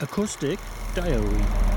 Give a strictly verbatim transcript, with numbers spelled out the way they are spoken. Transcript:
Acoustic Diary.